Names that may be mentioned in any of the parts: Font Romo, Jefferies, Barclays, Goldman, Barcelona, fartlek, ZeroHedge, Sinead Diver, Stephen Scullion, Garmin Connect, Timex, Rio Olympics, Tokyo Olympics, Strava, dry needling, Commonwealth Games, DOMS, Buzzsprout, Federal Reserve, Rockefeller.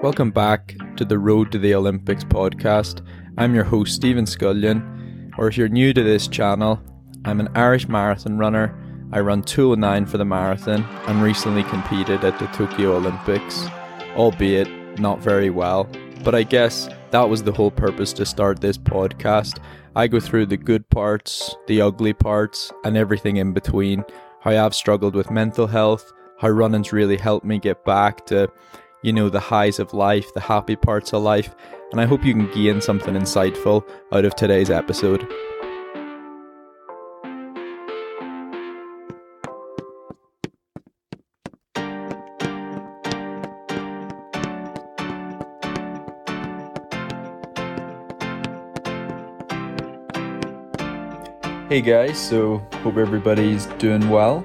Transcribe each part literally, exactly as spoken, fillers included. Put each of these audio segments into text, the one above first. Welcome back to the Road to the Olympics podcast. I'm your host, Stephen Scullion, or if you're new to this channel, I'm an Irish marathon runner. I run two oh nine for the marathon and recently competed at the Tokyo Olympics, albeit not very well. But I guess that was the whole purpose to start this podcast. I go through the good parts, the ugly parts, and everything in between. How I've struggled with mental health, how running's really helped me get back to, you know, the highs of life, the happy parts of life, and I hope you can gain something insightful out of today's episode. Hey guys, so hope everybody's doing well.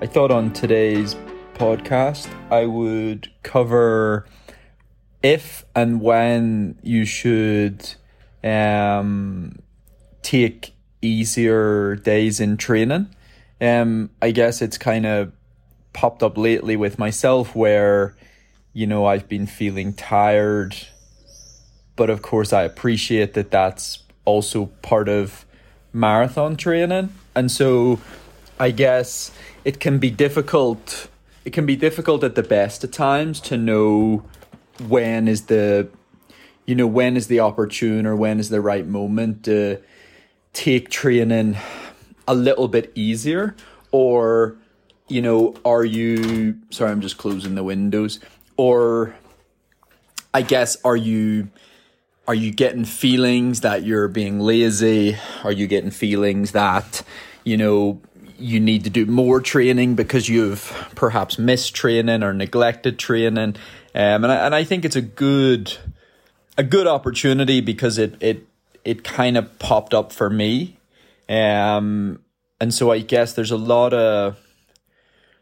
I thought on today's podcast I would cover if and when you should um take easier days in training. um I guess it's kind of popped up lately with myself where, you know, I've been feeling tired, but of course I appreciate that that's also part of marathon training, and so I guess it can be difficult It can be difficult at the best of times to know when is the, you know, when is the opportune or when is the right moment to take training a little bit easier, or, you know, are you, sorry, I'm just closing the windows, or I guess, are you, are you getting feelings that you're being lazy? Are you getting feelings that, you know, you need to do more training because you've perhaps missed training or neglected training? Um, and I, and I think it's a good, a good opportunity because it, it, it kind of popped up for me. Um, and so I guess there's a lot of,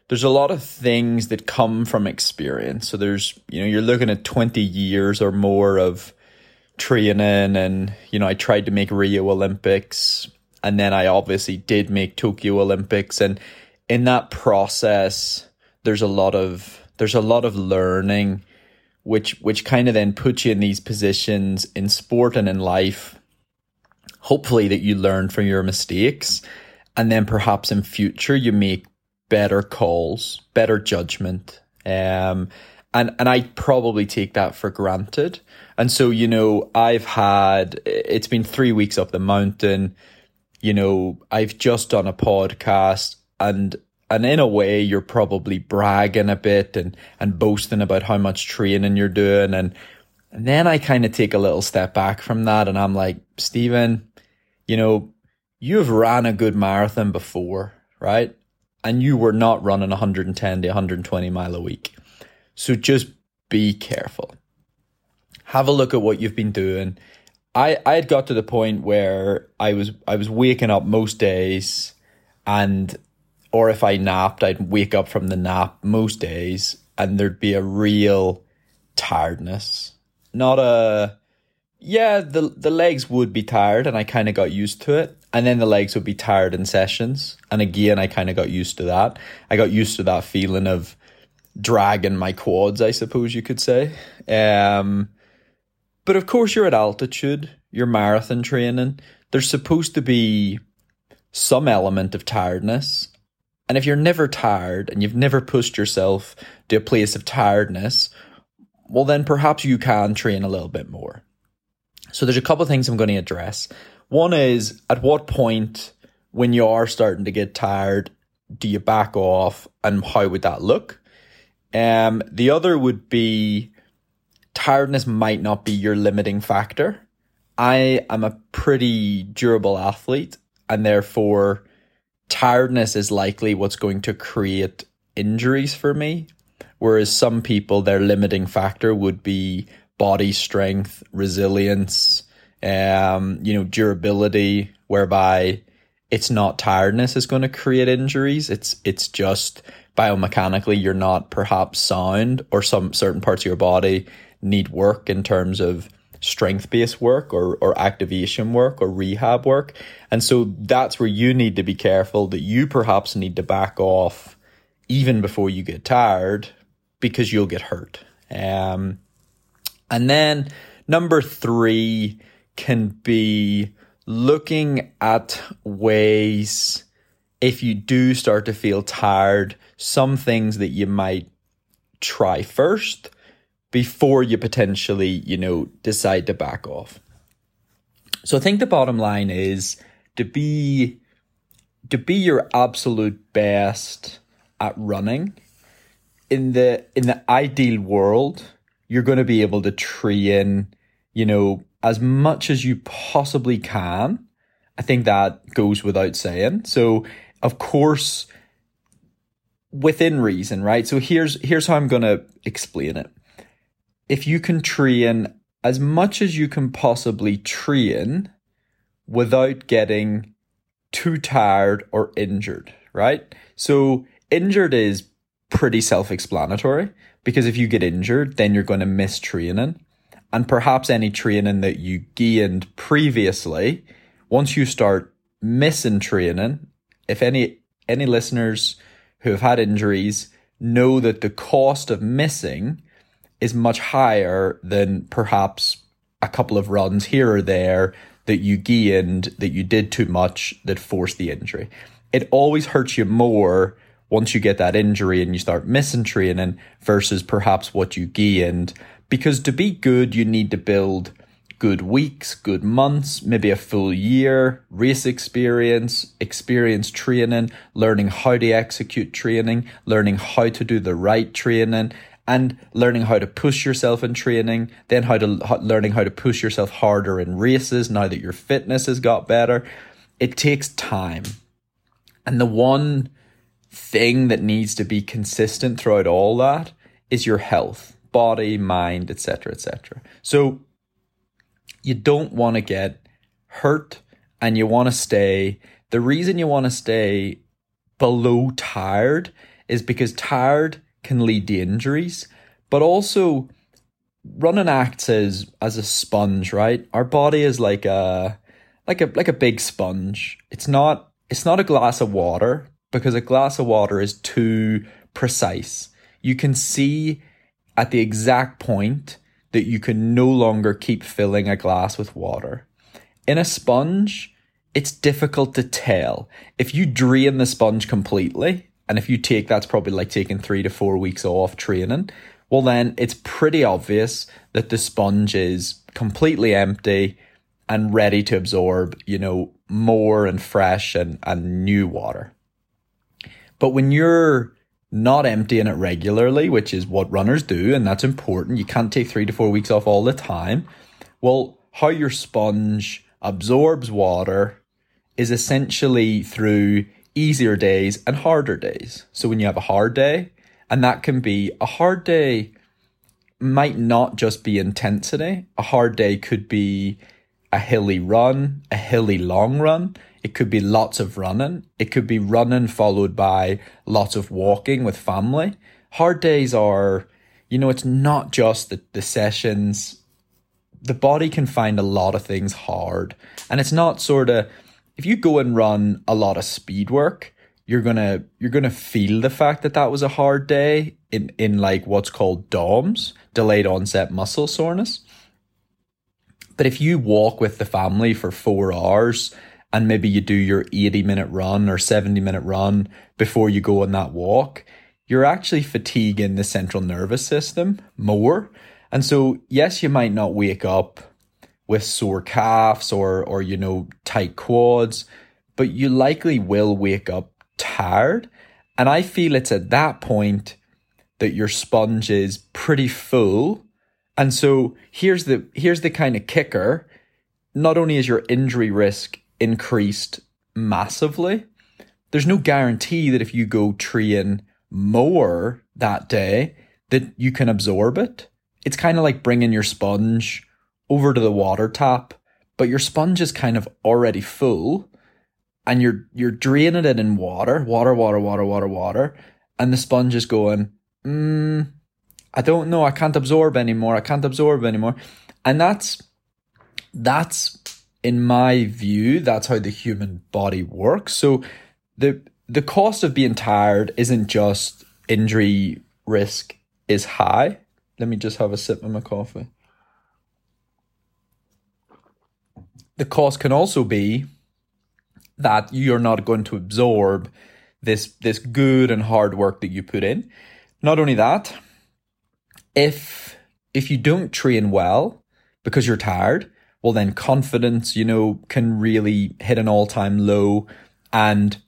there's a lot of things that come from experience. So there's, you know, you're looking at twenty years or more of training, and, you know, I tried to make Rio Olympics, and then I obviously did make Tokyo Olympics, and in that process there's a lot of there's a lot of learning which which kind of then puts you in these positions in sport and in life, hopefully, that you learn from your mistakes, and then perhaps in future you make better calls, better judgment. Um and and I probably take that for granted. And so, you know, I've had it's been three weeks up the mountain. You know, I've just done a podcast, and and in a way you're probably bragging a bit and, and boasting about how much training you're doing. And, and then I kind of take a little step back from that, and I'm like, Stephen, you know, you've ran a good marathon before, right? And you were not running one hundred ten to one hundred twenty mile a week. So just be careful. Have a look at what you've been doing. I, I had got to the point where I was I was waking up most days, and or if I napped, I'd wake up from the nap most days, and there'd be a real tiredness. Not a yeah, the the legs would be tired, and I kinda got used to it. And then the legs would be tired in sessions. And again, I kinda got used to that. I got used to that feeling of dragging my quads, I suppose you could say. Um But of course, you're at altitude, you're marathon training. There's supposed to be some element of tiredness. And if you're never tired and you've never pushed yourself to a place of tiredness, well, then perhaps you can train a little bit more. So there's a couple of things I'm going to address. One is, at what point when you are starting to get tired, do you back off, and how would that look? Um, the other would be, tiredness might not be your limiting factor. I am a pretty durable athlete, and therefore tiredness is likely what's going to create injuries for me. Whereas some people, their limiting factor would be body strength, resilience, um, you know, durability, whereby it's not tiredness is going to create injuries. It's it's just biomechanically you're not perhaps sound, or some certain parts of your body need work in terms of strength-based work or, or activation work or rehab work. And so that's where you need to be careful that you perhaps need to back off even before you get tired, because you'll get hurt. Um, And then number three can be looking at ways, if you do start to feel tired, some things that you might try first before you potentially, you know, decide to back off. So I think the bottom line is to be to be your absolute best at running. In the in the ideal world, you're going to be able to train, you know, as much as you possibly can. I think that goes without saying. So, of course, within reason, right? So here's here's how I'm going to explain it. If you can train as much as you can possibly train without getting too tired or injured, right? So injured is pretty self-explanatory, because if you get injured, then you're going to miss training. And perhaps any training that you gained previously, once you start missing training, if any any listeners who have had injuries know that the cost of missing is much higher than perhaps a couple of runs here or there that you gained, that you did too much, that forced the injury. It always hurts you more once you get that injury and you start missing training versus perhaps what you gained. Because to be good, you need to build good weeks, good months, maybe a full year, race experience, experience training, learning how to execute training, learning how to do the right training, and learning how to push yourself in training, then how to how, learning how to push yourself harder in races now that your fitness has got better. It takes time. And the one thing that needs to be consistent throughout all that is your health, body, mind, et cetera, et cetera. So you don't want to get hurt, and you want to stay. The reason you want to stay below tired is because tired can lead to injuries, but also running acts as, as a sponge, right? Our body is like a like a like a big sponge. It's not it's not a glass of water, because a glass of water is too precise. You can see at the exact point that you can no longer keep filling a glass with water. In a sponge, it's difficult to tell. If you drain the sponge completely, and if you take, that's probably like taking three to four weeks off training, well then it's pretty obvious that the sponge is completely empty and ready to absorb, you know, more and fresh and, and new water. But when you're not emptying it regularly, which is what runners do, and that's important. You can't take three to four weeks off all the time. Well, how your sponge absorbs water is essentially through easier days and harder days. So when you have a hard day, and that can be a hard day might not just be intensity. A hard day could be a hilly run, a hilly long run. It could be lots of running. It could be running followed by lots of walking with family. Hard days are, you know, it's not just the, the sessions. The body can find a lot of things hard. And it's not sort of, if you go and run a lot of speed work, you're going to you're gonna feel the fact that that was a hard day in, in like what's called D O M S, delayed onset muscle soreness. But if you walk with the family for four hours, and maybe you do your eighty minute run or seventy minute run before you go on that walk, you're actually fatiguing the central nervous system more. And so, yes, you might not wake up with sore calves or, or, you know, tight quads, but you likely will wake up tired. And I feel it's at that point that your sponge is pretty full. And so here's the, here's the kind of kicker. Not only is your injury risk increased massively, there's no guarantee that if you go train more that day that you can absorb it. It's kind of like bringing your sponge over to the water tap, but your sponge is kind of already full, and you're you're draining it in water, water, water, water, water, water, and the sponge is going, mm, I don't know, I can't absorb anymore, I can't absorb anymore, and that's that's. In my view, that's how the human body works. So the the cost of being tired isn't just injury risk is high. Let me just have a sip of my coffee. the cost can also be that you're not going to absorb this this good and hard work that you put in. Not only that, if if you don't train well because you're tired, well then confidence, you know, can really hit an all-time low, and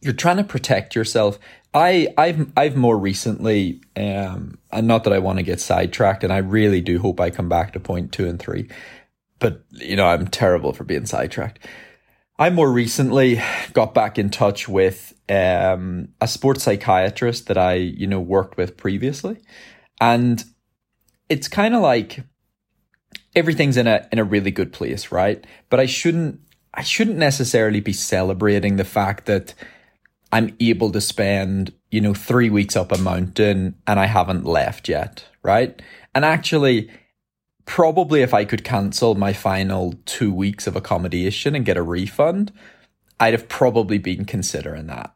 you're trying to protect yourself. I, I've I've more recently, um, and not that I want to get sidetracked, and I really do hope I come back to point two and three, but you know, I'm terrible for being sidetracked. I more recently got back in touch with um, a sports psychiatrist that I, you know, worked with previously, and it's kind of like everything's in a in a really good place, right? But I shouldn't I shouldn't necessarily be celebrating the fact that I'm able to spend, you know, three weeks up a mountain and I haven't left yet, right? And actually, probably if I could cancel my final two weeks of accommodation and get a refund, I'd have probably been considering that.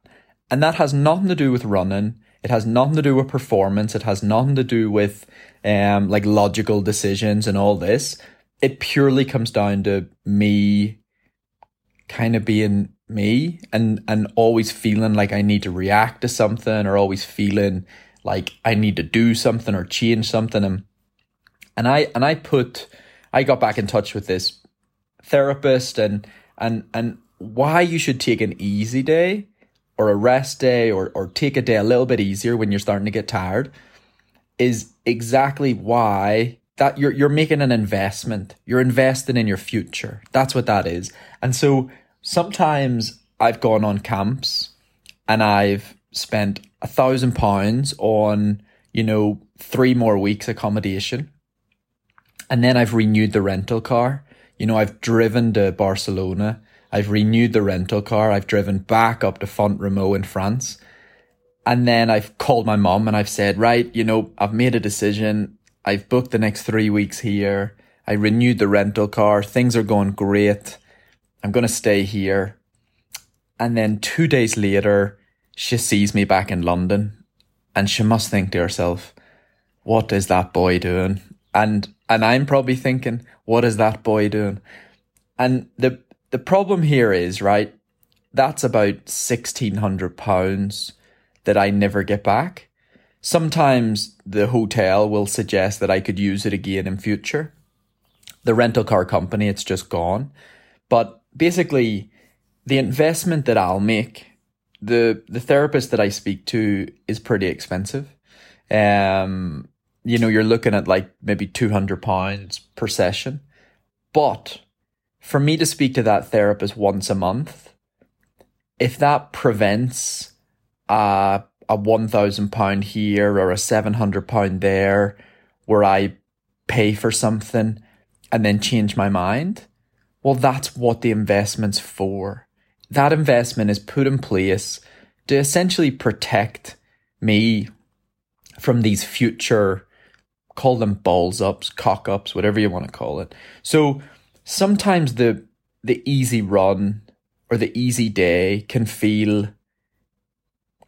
And that has nothing to do with running. It has nothing to do with performance. It has nothing to do with um, like logical decisions and all this. It purely comes down to me kind of being me and and always feeling like I need to react to something, or always feeling like I need to do something or change something. And and I and I put I got back in touch with this therapist and and and why you should take an easy day or a rest day or or take a day a little bit easier when you're starting to get tired is exactly why that you're you're making an investment. You're investing in your future. That's what that is. And so sometimes I've gone on camps and I've spent a thousand pounds on, you know, three more weeks accommodation. And then I've renewed the rental car. You know, I've driven to Barcelona. I've renewed the rental car. I've driven back up to Font Romo in France. And then I've called my mum and I've said, right, you know, I've made a decision. I've booked the next three weeks here. I renewed the rental car. Things are going great. I'm going to stay here. And then two days later, she sees me back in London and she must think to herself, what is that boy doing? And and I'm probably thinking, what is that boy doing? And the the problem here is, right, that's about sixteen hundred pounds that I never get back. Sometimes the hotel will suggest that I could use it again in future. The rental car company, it's just gone. But basically, the investment that I'll make, the the therapist that I speak to is pretty expensive. Um, you know, you're looking at like maybe two hundred pounds per session. But for me to speak to that therapist once a month, if that prevents uh, a one thousand pound here or a seven hundred pound there where I pay for something and then change my mind, well, that's what the investment's for. That investment is put in place to essentially protect me from these future, call them balls ups, cock ups, whatever you want to call it. So sometimes the the easy run or the easy day can feel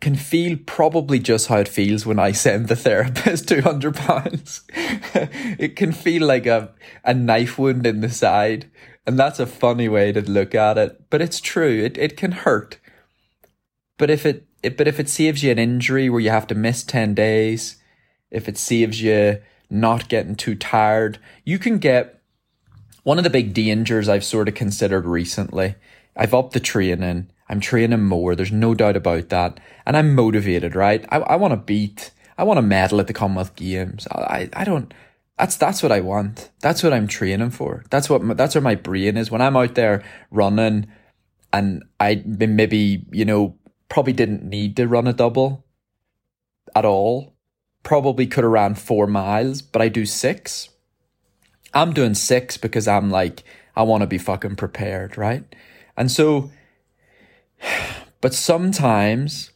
can feel probably just how it feels when I send the therapist two hundred pounds. It can feel like a, a knife wound in the side. And that's a funny way to look at it, but it's true. It it can hurt, but if it, it but if it saves you an injury where you have to miss ten days, if it saves you not getting too tired, you can get one of the big dangers I've sort of considered recently. I've upped the training. I'm training more. There's no doubt about that, and I'm motivated, right? I I want to beat. I want to medal at the Commonwealth Games. I I don't. That's that's what I want. That's what I'm training for. That's what that's where my brain is. When I'm out there running, and I maybe, you know, probably didn't need to run a double at all. Probably could have ran four miles, but I do six. I'm doing six because I'm like, I want to be fucking prepared, right? And so, but sometimes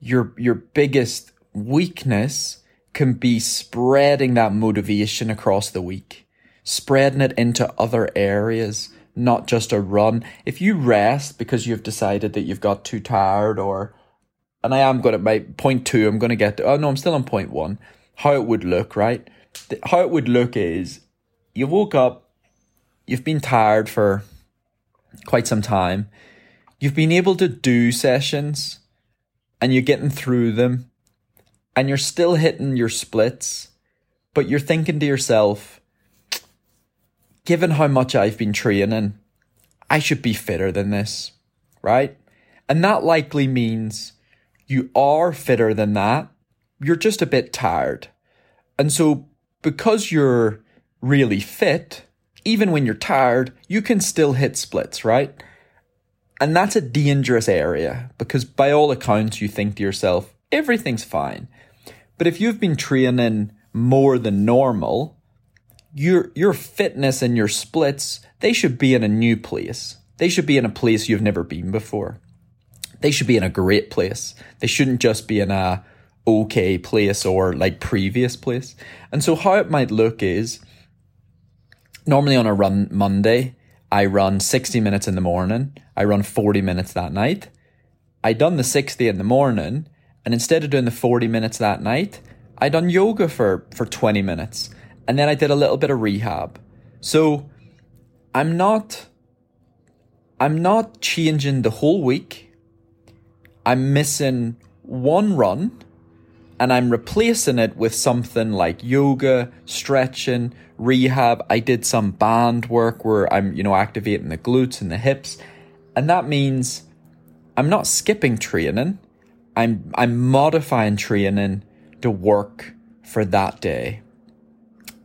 your your biggest weakness can be spreading that motivation across the week, spreading it into other areas, not just a run. If you rest because you've decided that you've got too tired, or, and I am going to, my point two, I'm going to get to, oh no, I'm still on point one, how it would look, right? How it would look is you woke up, you've been tired for quite some time, you've been able to do sessions and you're getting through them and you're still hitting your splits, but you're thinking to yourself, given how much I've been training, I should be fitter than this, right? And that likely means you are fitter than that. You're just a bit tired. And so because you're really fit, even when you're tired, you can still hit splits, right? And that's a dangerous area because by all accounts, you think to yourself, everything's fine. But if you've been training more than normal, your your fitness and your splits, they should be in a new place. They should be in a place you've never been before. They should be in a great place. They shouldn't just be in a okay place or like previous place. And so how it might look is, normally on a run Monday, I run sixty minutes in the morning. I run forty minutes that night. I done the sixty in the morning. And instead of doing the forty minutes that night, I done yoga for, for twenty minutes. And then I did a little bit of rehab. So I'm not, I'm not changing the whole week. I'm missing one run and I'm replacing it with something like yoga, stretching, rehab. I did some band work where I'm, you know, activating the glutes and the hips. And that means I'm not skipping training. I'm, I'm modifying training to work for that day.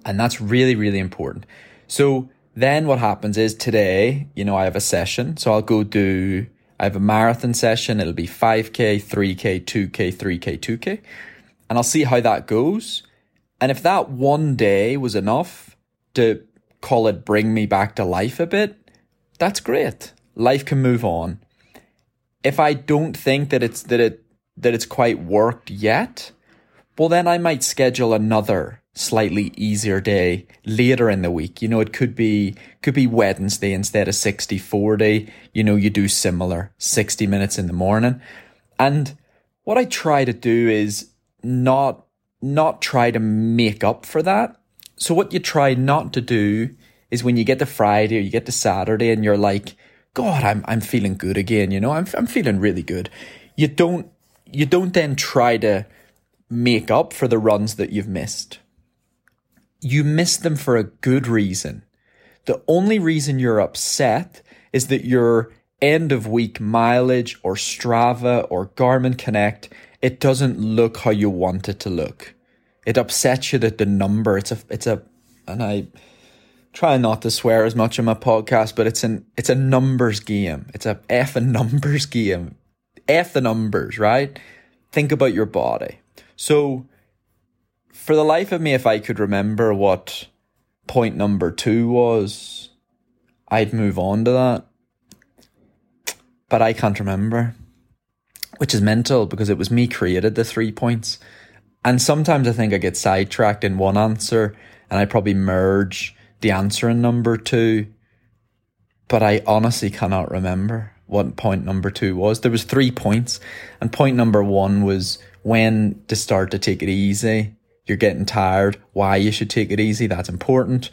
And that's really, really important. So then what happens is today, you know, I have a session. So I'll go do, I have a marathon session. It'll be five K, three K, two K, three K, two K. And I'll see how that goes. And if that one day was enough to call it, bring me back to life a bit, that's great. Life can move on. If I don't think that it's, that it, that it's quite worked yet, well, then I might schedule another slightly easier day later in the week. You know, it could be, could be Wednesday instead of sixty forty. You know, you do similar sixty minutes in the morning. And what I try to do is not, not try to make up for that. So what you try not to do is when you get to Friday or you get to Saturday and you're like, God, I'm, I'm feeling good again. You know, I'm, I'm feeling really good. You don't, you don't then try to make up for the runs that you've missed. You missed them for a good reason. The only reason you're upset is that your end of week mileage or Strava or Garmin Connect, it doesn't look how you want it to look. It upsets you that the number, it's a, it's a, and I try not to swear as much on my podcast, but it's an, it's a numbers game. It's a F and numbers game. F the numbers, right? Think about your body. So, for the life of me, if I could remember what point number two was, I'd move on to that. But I can't remember, which is mental because it was me created the three points. And sometimes I think I get sidetracked in one answer and I probably merge the answer in number two. But I honestly cannot remember what point number two was. There was three points and point number one was when to start to take it easy. You're getting tired, why you should take it easy, that's important.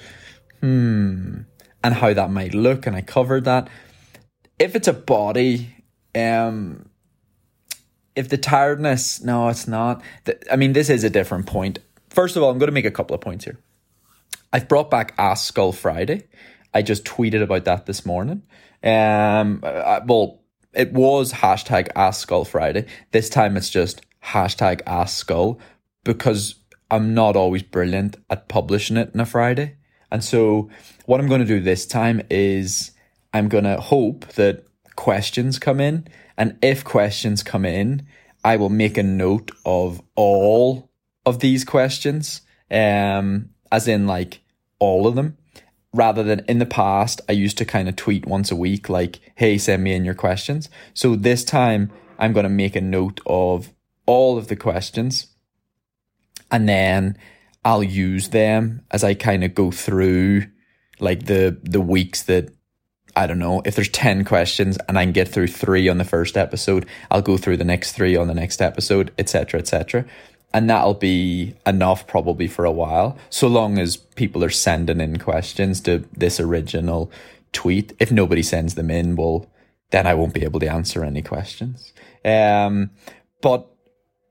Hmm. And how that might look, and I covered that. If it's a body, um, if the tiredness, no, it's not. I mean, this is a different point. First of all, I'm going to make a couple of points here. I've brought back Ask Skull Friday. I just tweeted about that this morning. Um, I, well, it was hashtag Ask Skull Friday. This time it's just hashtag Ask Skull because I'm not always brilliant at publishing it on a Friday. And so what I'm going to do this time is I'm going to hope that questions come in. And if questions come in, I will make a note of all of these questions, um, as in like all of them, rather than in the past, I used to kind of tweet once a week, like, hey, send me in your questions. So this time I'm going to make a note of all of the questions. And then I'll use them as I kind of go through like the the weeks that, I don't know, if there's ten questions and I can get through three on the first episode, I'll go through the next three on the next episode, et cetera, et cetera. And that'll be enough probably for a while, so long as people are sending in questions to this original tweet. If nobody sends them in, well, then I won't be able to answer any questions. Um, but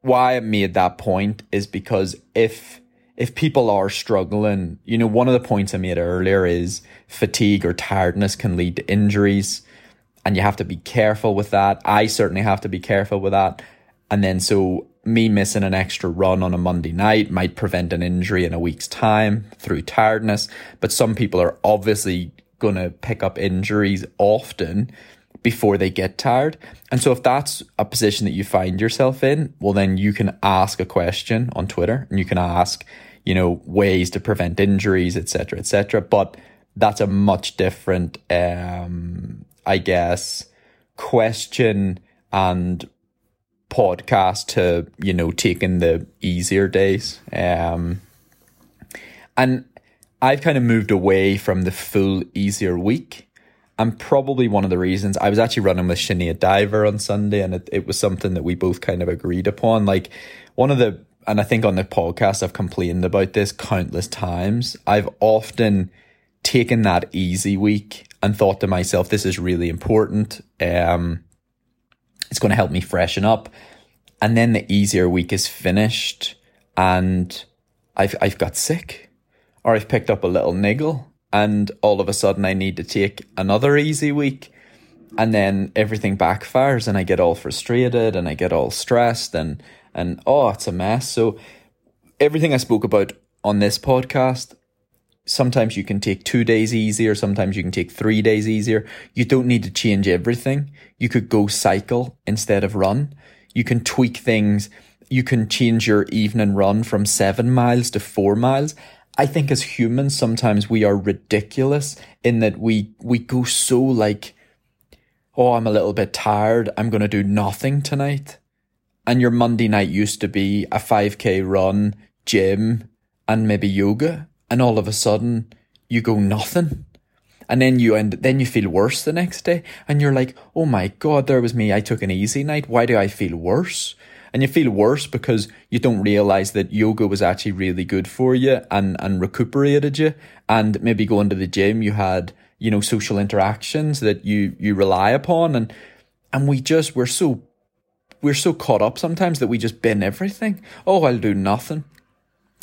why I made that point is because if if people are struggling, you know, one of the points I made earlier is fatigue or tiredness can lead to injuries, and you have to be careful with that. I certainly have to be careful with that. And then so me missing an extra run on a Monday night might prevent an injury in a week's time through tiredness. But some people are obviously going to pick up injuries often before they get tired. And so if that's a position that you find yourself in, well, then you can ask a question on Twitter and you can ask, you know, ways to prevent injuries, et cetera, et cetera. But that's a much different, um, I guess, question and podcast to, you know, taking the easier days. Um, and I've kind of moved away from the full easier week. And probably one of the reasons, I was actually running with Sinead Diver on Sunday, and it, it was something that we both kind of agreed upon. Like one of the, and I think on the podcast, I've complained about this countless times. I've often taken that easy week and thought to myself, this is really important. Um, It's going to help me freshen up. And then the easier week is finished and I've I've got sick or I've picked up a little niggle, and all of a sudden I need to take another easy week, and then everything backfires and I get all frustrated and I get all stressed and, and oh, it's a mess. So everything I spoke about on this podcast, sometimes you can take two days easier. Sometimes you can take three days easier. You don't need to change everything. You could go cycle instead of run. You can tweak things. You can change your evening run from seven miles to four miles. I think as humans, sometimes we are ridiculous in that we, we go so like, oh, I'm a little bit tired. I'm going to do nothing tonight. And your Monday night used to be a five K run, gym, and maybe yoga. And all of a sudden you go nothing, and then you end, then you feel worse the next day, and you're like, oh my God, there was me. I took an easy night. Why do I feel worse? And you feel worse because you don't realize that yoga was actually really good for you and, and recuperated you. And maybe going to the gym, you had, you know, social interactions that you, you rely upon. And, and we just, we're so, we're so caught up sometimes that we just bin everything. Oh, I'll do nothing.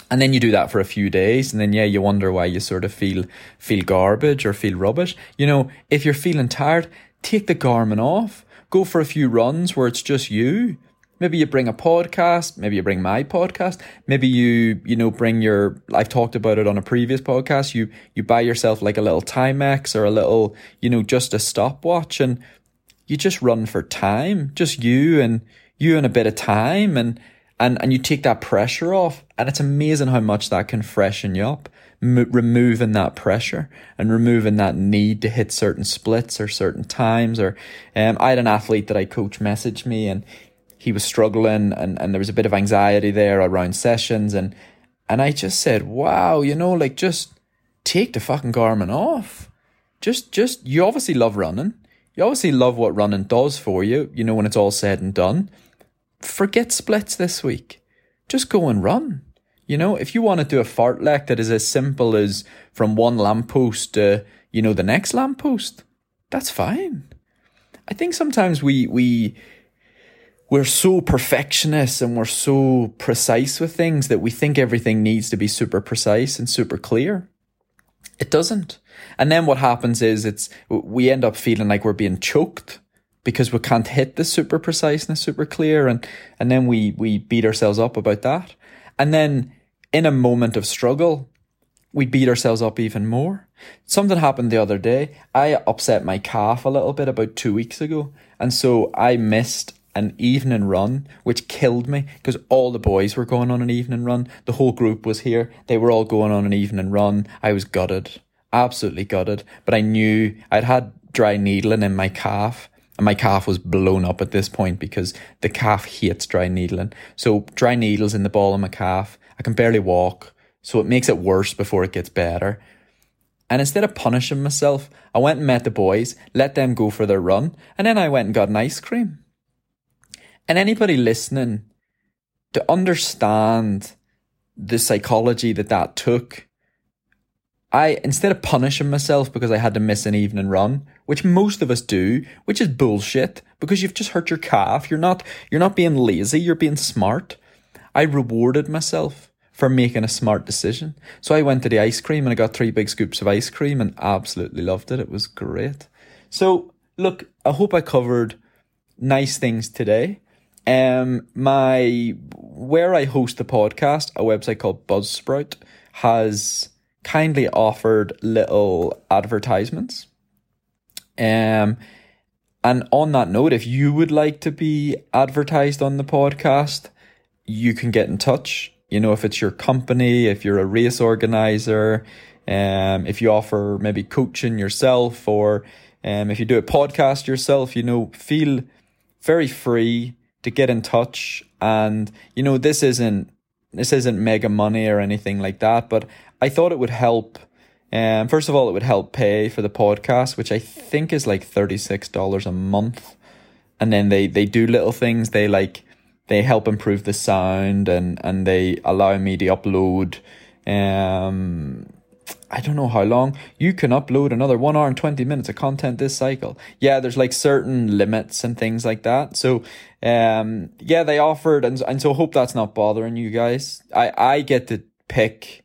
And then you do that for a few days, and then, yeah, you wonder why you sort of feel feel garbage or feel rubbish. You know, if you're feeling tired, take the Garmin off. Go for a few runs where it's just you. Maybe you bring a podcast. Maybe you bring my podcast. Maybe you, you know, bring your, I've talked about it on a previous podcast. You, you buy yourself like a little Timex or a little, you know, just a stopwatch, and you just run for time. Just you and you and a bit of time, and And and you take that pressure off, and it's amazing how much that can freshen you up, m- removing that pressure and removing that need to hit certain splits or certain times. Or um, I had an athlete that I coach message me, and he was struggling, and, and there was a bit of anxiety there around sessions, and and I just said, wow, you know, like just take the fucking Garmin off. Just just you obviously love running. You obviously love what running does for you. You know, when it's all said and done. Forget splits this week. Just go and run. You know, if you want to do a fartlek that is as simple as from one lamppost to, you know, the next lamppost, that's fine. I think sometimes we, we, we're so perfectionists and we're so precise with things that we think everything needs to be super precise and super clear. It doesn't. And then what happens is it's, we end up feeling like we're being choked, because we can't hit the super preciseness, super clear. And, and then we, we beat ourselves up about that. And then in a moment of struggle, we beat ourselves up even more. Something happened the other day. I upset my calf a little bit about two weeks ago. And so I missed an evening run, which killed me because all the boys were going on an evening run. The whole group was here. They were all going on an evening run. I was gutted, absolutely gutted. But I knew I'd had dry needling in my calf. And my calf was blown up at this point because the calf hates dry needling. So dry needles in the ball of my calf. I can barely walk. So it makes it worse before it gets better. And instead of punishing myself, I went and met the boys, let them go for their run. And then I went and got an ice cream. And anybody listening to understand the psychology that that took, I, instead of punishing myself because I had to miss an evening run, which most of us do, which is bullshit, because you've just hurt your calf. You're not, you're not being lazy. You're being smart. I rewarded myself for making a smart decision. So I went to the ice cream and I got three big scoops of ice cream and absolutely loved it. It was great. So look, I hope I covered nice things today. Um, my, where I host the podcast, a website called Buzzsprout has kindly offered little advertisements. Um, and on that note, if you would like to be advertised on the podcast, you can get in touch. You know, if it's your company, if you're a race organizer, um, if you offer maybe coaching yourself, or um, if you do a podcast yourself, you know, feel very free to get in touch. And, you know, this isn't, this isn't mega money or anything like that, but I thought it would help. Um, first of all, it would help pay for the podcast, which I think is like thirty-six dollars a month. And then they, they do little things. They like, they help improve the sound, and, and they allow me to upload. Um, I don't know how long. You can upload another one hour and twenty minutes of content this cycle. Yeah, there's like certain limits and things like that. So, um, yeah, they offered. And, and so hope that's not bothering you guys. I, I get to pick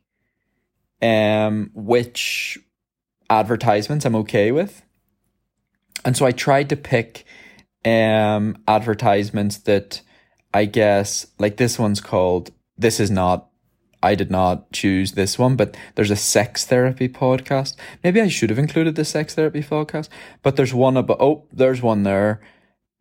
um, which advertisements I'm okay with. And so I tried to pick um, advertisements that, I guess, like this one's called, this is not, I did not choose this one, but there's a sex therapy podcast. Maybe I should have included the sex therapy podcast, but there's one about, oh, there's one there.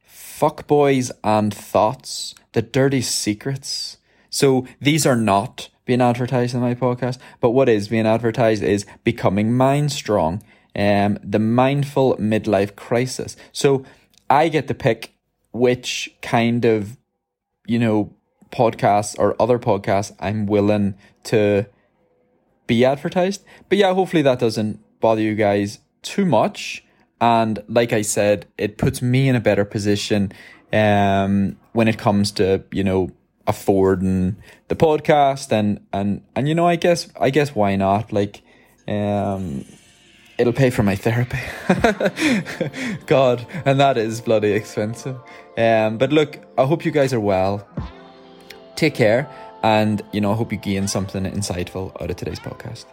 Fuck boys and thoughts, the dirty secrets. So these are not being advertised in my podcast, but what is being advertised is Becoming Mind Strong, um, the mindful midlife crisis. So I get to pick which kind of, you know, podcasts or other podcasts I'm willing to be advertised. But yeah, hopefully that doesn't bother you guys too much. And like I said, it puts me in a better position um, when it comes to, you know, affording the podcast and, and, and, you know, I guess, I guess why not? Like, um, it'll pay for my therapy. God, and that is bloody expensive. Um, but look, I hope you guys are well. Take care. And, you know, I hope you gain something insightful out of today's podcast.